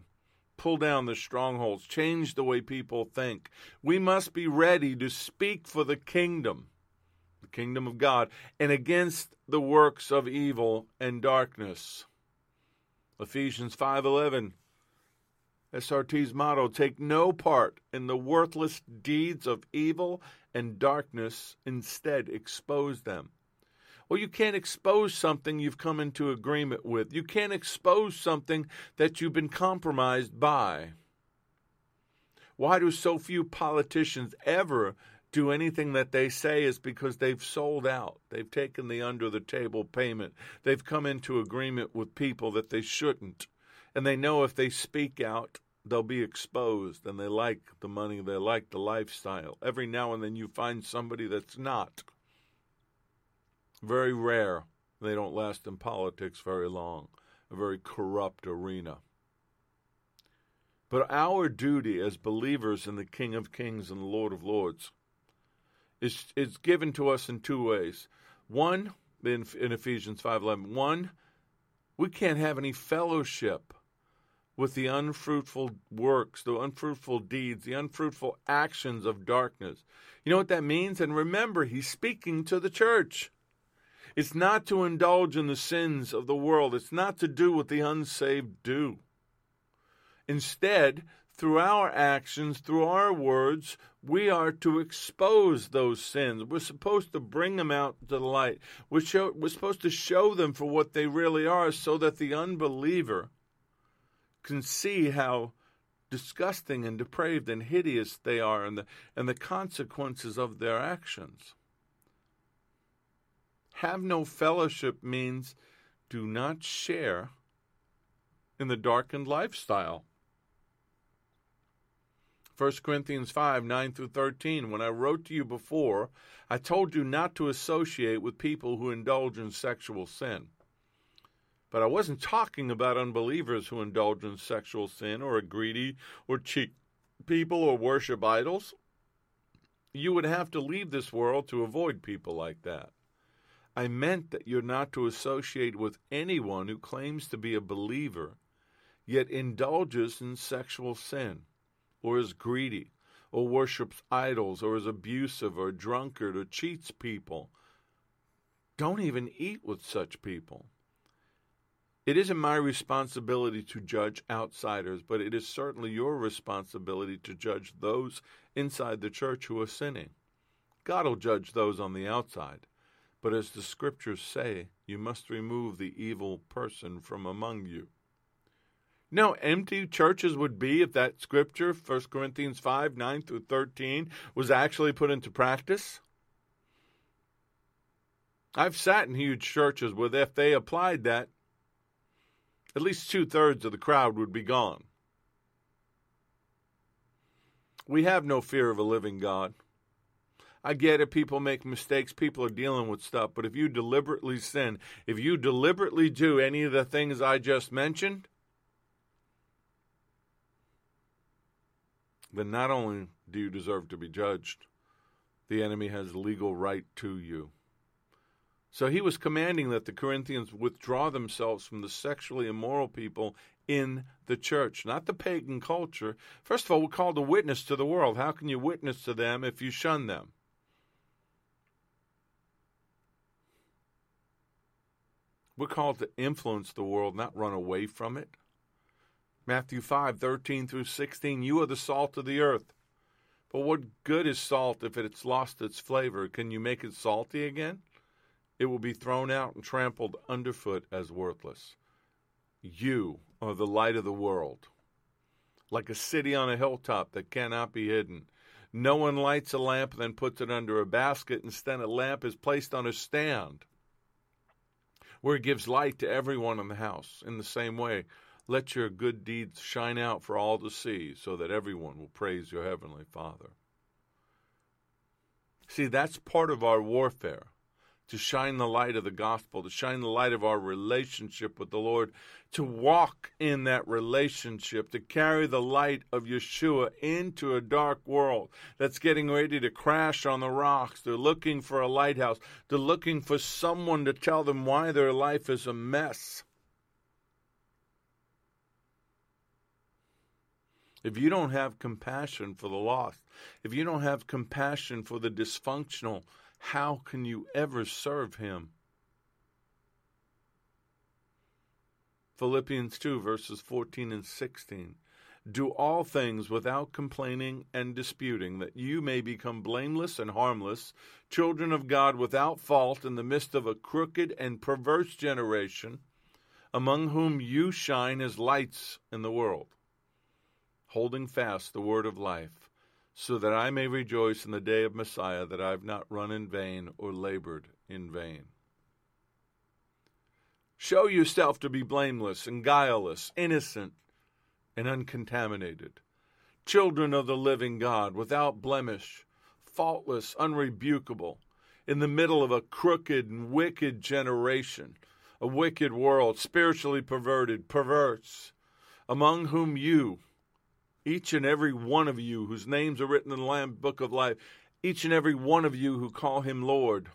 Pull down the strongholds, change the way people think. We must be ready to speak for the kingdom, the kingdom of God, and against the works of evil and darkness. Ephesians five eleven S R T's motto, take no part in the worthless deeds of evil and darkness, instead expose them. Well, you can't expose something you've come into agreement with. You can't expose something that you've been compromised by. Why do so few politicians ever do anything that they say? Is because they've sold out. They've taken the under-the-table payment. They've come into agreement with people that they shouldn't. And they know if they speak out, they'll be exposed. And they like the money. They like the lifestyle. Every now and then you find somebody that's not. Very rare. They don't last in politics very long. A very corrupt arena. But our duty as believers in the King of Kings and the Lord of Lords is, is given to us in two ways. One, in, in Ephesians five eleven, one, we can't have any fellowship with the unfruitful works, the unfruitful deeds, the unfruitful actions of darkness. You know what that means? And remember, he's speaking to the church. It's not to indulge in the sins of the world. It's not to do what the unsaved do. Instead, through our actions, through our words, we are to expose those sins. We're supposed to bring them out to the light. We're, show, we're supposed to show them for what they really are so that the unbeliever can see how disgusting and depraved and hideous they are and the, and the consequences of their actions. Have no fellowship means do not share in the darkened lifestyle. First Corinthians five, nine through thirteen, when I wrote to you before, I told you not to associate with people who indulge in sexual sin. But I wasn't talking about unbelievers who indulge in sexual sin or are greedy or cheat people or worship idols. You would have to leave this world to avoid people like that. I meant that you're not to associate with anyone who claims to be a believer, yet indulges in sexual sin, or is greedy, or worships idols, or is abusive, or a drunkard, or cheats people. Don't even eat with such people. It isn't my responsibility to judge outsiders, but it is certainly your responsibility to judge those inside the church who are sinning. God will judge those on the outside. But as the scriptures say, you must remove the evil person from among you. You know how empty churches would be if that scripture, First Corinthians five, nine through thirteen, was actually put into practice? I've sat in huge churches where if they applied that, at least two-thirds of the crowd would be gone. We have no fear of a living God. I get it, people make mistakes, people are dealing with stuff, but if you deliberately sin, if you deliberately do any of the things I just mentioned, then not only do you deserve to be judged, the enemy has legal right to you. So he was commanding that the Corinthians withdraw themselves from the sexually immoral people in the church, not the pagan culture. First of all, we're called to witness to the world. How can you witness to them if you shun them? We're called to influence the world, not run away from it. Matthew five, thirteen through sixteen, you are the salt of the earth. But what good is salt if it's lost its flavor? Can you make it salty again? It will be thrown out and trampled underfoot as worthless. You are the light of the world, like a city on a hilltop that cannot be hidden. No one lights a lamp and then puts it under a basket. Instead, a lamp is placed on a stand, where it gives light to everyone in the house. In the same way, let your good deeds shine out for all to see, so that everyone will praise your heavenly Father. See, that's part of our warfare, to shine the light of the gospel, to shine the light of our relationship with the Lord, to walk in that relationship, to carry the light of Yeshua into a dark world that's getting ready to crash on the rocks. They're looking for a lighthouse. They're looking for someone to tell them why their life is a mess. If you don't have compassion for the lost, if you don't have compassion for the dysfunctional, how can you ever serve him? Philippians two, verses fourteen and sixteen. Do all things without complaining and disputing, that you may become blameless and harmless, children of God without fault in the midst of a crooked and perverse generation, among whom you shine as lights in the world, holding fast the word of life, so that I may rejoice in the day of Messiah, that I have not run in vain or labored in vain. Show yourself to be blameless and guileless, innocent and uncontaminated, children of the living God, without blemish, faultless, unrebukable, in the middle of a crooked and wicked generation, a wicked world, spiritually perverted, perverse, among whom you, each and every one of you whose names are written in the Lamb's Book of Life, each and every one of you who call him Lord,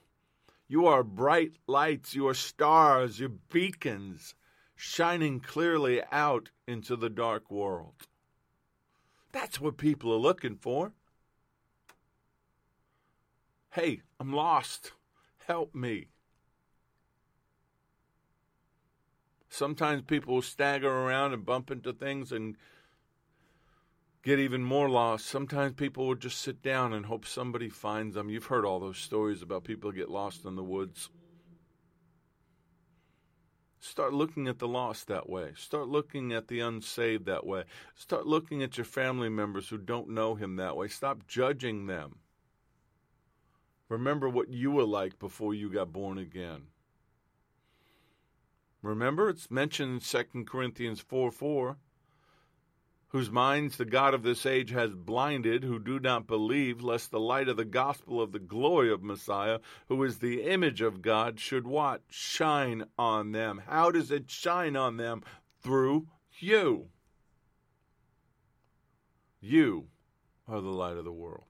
you are bright lights, you are stars, you are beacons, shining clearly out into the dark world. That's what people are looking for. Hey, I'm lost. Help me. Sometimes people will stagger around and bump into things and get even more lost. Sometimes people will just sit down and hope somebody finds them. You've heard all those stories about people who get lost in the woods. Start looking at the lost that way. Start looking at the unsaved that way. Start looking at your family members who don't know him that way. Stop judging them. Remember what you were like before you got born again. Remember, it's mentioned in Second Corinthians four four, whose minds the God of this age has blinded, who do not believe, lest the light of the gospel of the glory of Messiah, who is the image of God, should what? Shine on them. How does it shine on them? Through you. You are the light of the world.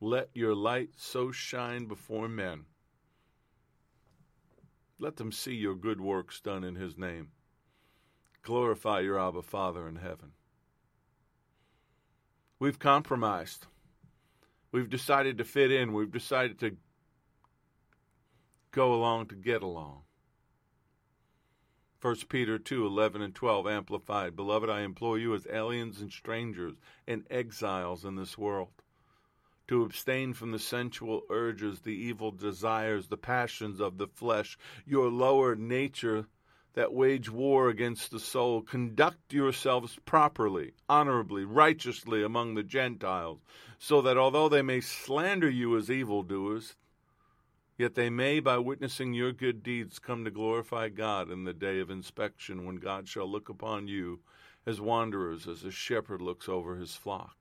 Let your light so shine before men. Let them see your good works done in his name. Glorify your Abba Father in heaven. We've compromised. We've decided to fit in. We've decided to go along to get along. First Peter two eleven and twelve, Amplified. Beloved, I implore you as aliens and strangers and exiles in this world, to abstain from the sensual urges, the evil desires, the passions of the flesh, your lower nature that wage war against the soul. Conduct yourselves properly, honorably, righteously among the Gentiles, so that although they may slander you as evildoers, yet they may, by witnessing your good deeds, come to glorify God in the day of inspection, when God shall look upon you as wanderers, as a shepherd looks over his flock.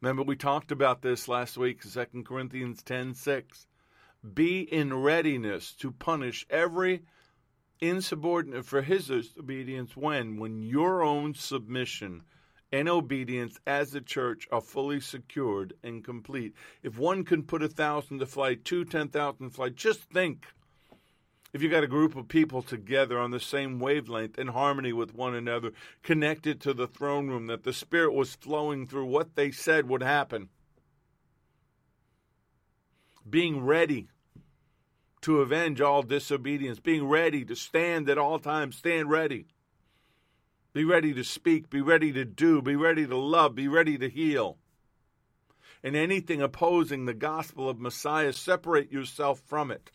Remember, we talked about this last week, Second Corinthians ten six. Be in readiness to punish every insubordinate for his disobedience when, when your own submission and obedience as a church are fully secured and complete. If one can put a thousand to flight, two, ten thousand to flight, just think. If you got a group of people together on the same wavelength, in harmony with one another, connected to the throne room, that the Spirit was flowing through, what they said would happen. Being ready to avenge all disobedience. Being ready to stand at all times. Stand ready. Be ready to speak. Be ready to do. Be ready to love. Be ready to heal. And anything opposing the gospel of Messiah, separate yourself from it.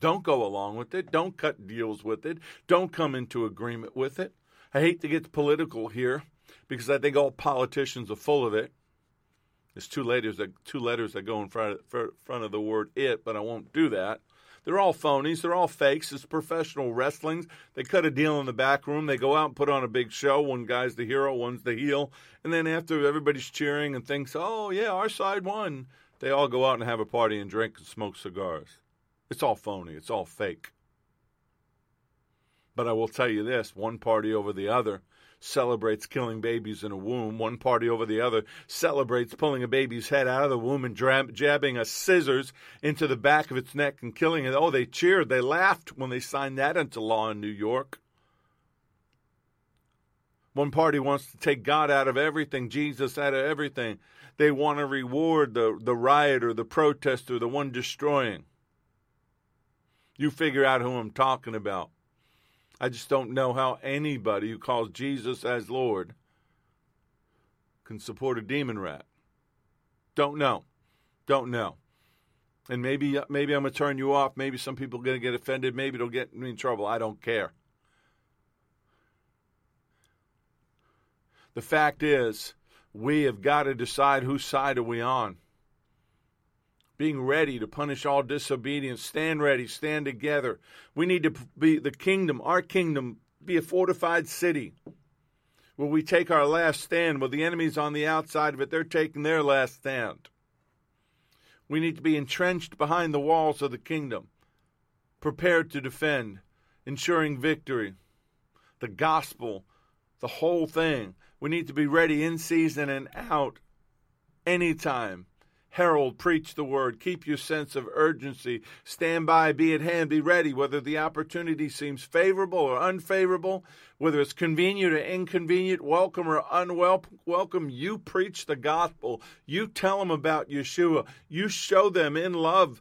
Don't go along with it. Don't cut deals with it. Don't come into agreement with it. I hate to get political here because I think all politicians are full of it. There's two letters that, two letters that go in front of, front of the word it, but I won't do that. They're all phonies. They're all fakes. It's professional wrestling. They cut a deal in the back room. They go out and put on a big show. One guy's the hero, one's the heel. And then after everybody's cheering and thinks, oh, yeah, our side won, they all go out and have a party and drink and smoke cigars. It's all phony. It's all fake. But I will tell you this, one party over the other celebrates killing babies in a womb. One party over the other celebrates pulling a baby's head out of the womb and drab- jabbing a scissors into the back of its neck and killing it. Oh, they cheered. They laughed when they signed that into law in New York. One party wants to take God out of everything, Jesus out of everything. They want to reward the, the rioter, the protester, the one destroying. You figure out who I'm talking about. I just don't know how anybody who calls Jesus as Lord can support a demon rat. Don't know. Don't know. And maybe maybe I'm going to turn you off. Maybe some people are going to get offended. Maybe it'll get me in trouble. I don't care. The fact is, we have got to decide whose side are we on. Being ready to punish all disobedience. Stand ready. Stand together. We need to be the kingdom, our kingdom, be a fortified city where we take our last stand, where the enemy's on the outside of it. They're taking their last stand. We need to be entrenched behind the walls of the kingdom, prepared to defend, ensuring victory. The gospel, the whole thing. We need to be ready in season and out, anytime. Herald, preach the word, keep your sense of urgency, stand by, be at hand, be ready, whether the opportunity seems favorable or unfavorable, whether it's convenient or inconvenient, welcome or unwelcome, you preach the gospel, you tell them about Yeshua, you show them in love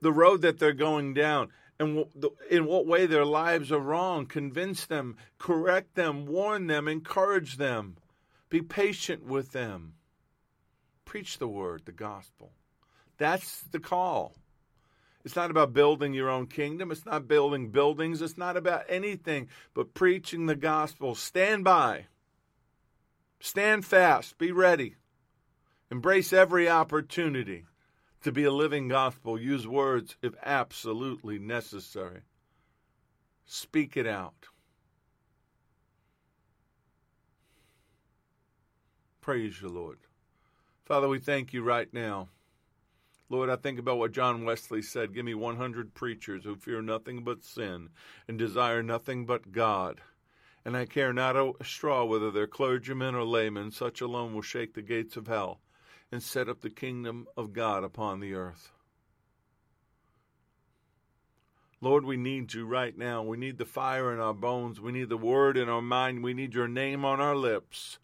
the road that they're going down, and in what way their lives are wrong, convince them, correct them, warn them, encourage them, be patient with them. Preach the word, the gospel. That's the call. It's not about building your own kingdom. It's not building buildings. It's not about anything but preaching the gospel. Stand by. Stand fast. Be ready. Embrace every opportunity to be a living gospel. Use words if absolutely necessary. Speak it out. Praise your Lord. Father, we thank you right now. Lord, I think about what John Wesley said. Give me one hundred preachers who fear nothing but sin and desire nothing but God. And I care not a straw whether they're clergymen or laymen. Such alone will shake the gates of hell and set up the kingdom of God upon the earth. Lord, we need you right now. We need the fire in our bones. We need the word in our mind. We need your name on our lips.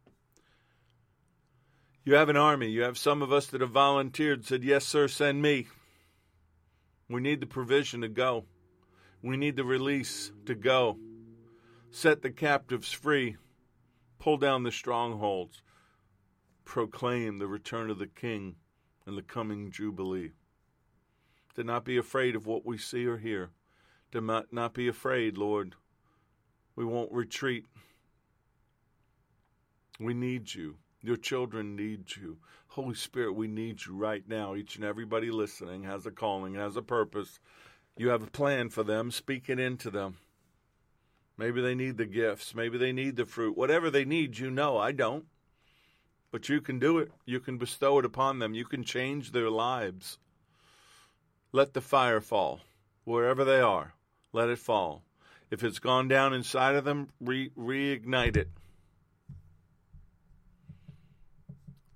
You have an army. You have some of us that have volunteered, said, yes, sir, send me. We need the provision to go. We need the release to go. Set the captives free. Pull down the strongholds. Proclaim the return of the King and the coming Jubilee. To not be afraid of what we see or hear. To not, not be afraid, Lord. We won't retreat. We need you. Your children need you. Holy Spirit, we need you right now. Each and everybody listening has a calling, has a purpose. You have a plan for them. Speak it into them. Maybe they need the gifts. Maybe they need the fruit. Whatever they need, you know. I don't. But you can do it. You can bestow it upon them. You can change their lives. Let the fire fall. Wherever they are, let it fall. If it's gone down inside of them, re- reignite it.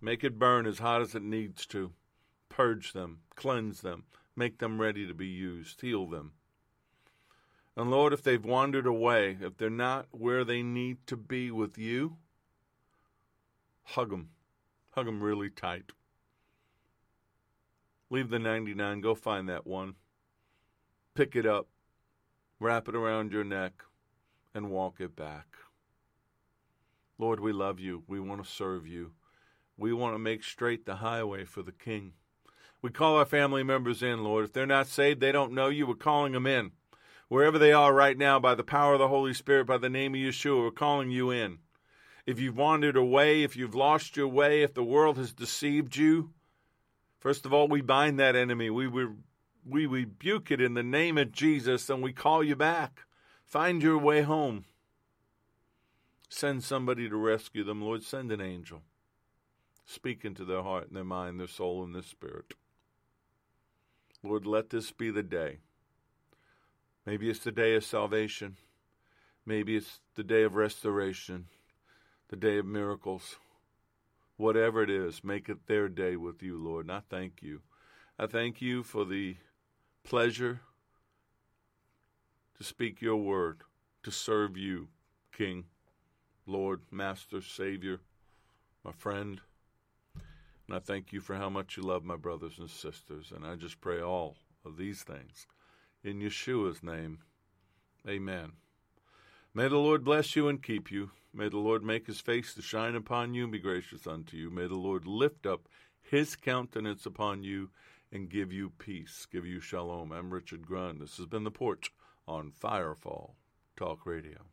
Make it burn as hot as it needs to. Purge them, cleanse them, make them ready to be used, heal them. And Lord, if they've wandered away, if they're not where they need to be with you, hug them. Hug them really tight. Leave the ninety-nine, go find that one. Pick it up, wrap it around your neck, and walk it back. Lord, we love you. We want to serve you. We want to make straight the highway for the King. We call our family members in, Lord. If they're not saved, they don't know you, we're calling them in. Wherever they are right now, by the power of the Holy Spirit, by the name of Yeshua, we're calling you in. If you've wandered away, if you've lost your way, if the world has deceived you, first of all, we bind that enemy. We, we, we rebuke it in the name of Jesus, and we call you back. Find your way home. Send somebody to rescue them, Lord. Send an angel. Speak into their heart and their mind, their soul and their spirit. Lord, let this be the day. Maybe it's the day of salvation. Maybe it's the day of restoration, the day of miracles. Whatever it is, make it their day with you, Lord. And I thank you. I thank you for the pleasure to speak your word, to serve you, King, Lord, Master, Savior, my friend. And I thank you for how much you love my brothers and sisters. And I just pray all of these things in Yeshua's name. Amen. May the Lord bless you and keep you. May the Lord make his face to shine upon you and be gracious unto you. May the Lord lift up his countenance upon you and give you peace, give you shalom. I'm Richard Grund. This has been The Porch on Firefall Talk Radio.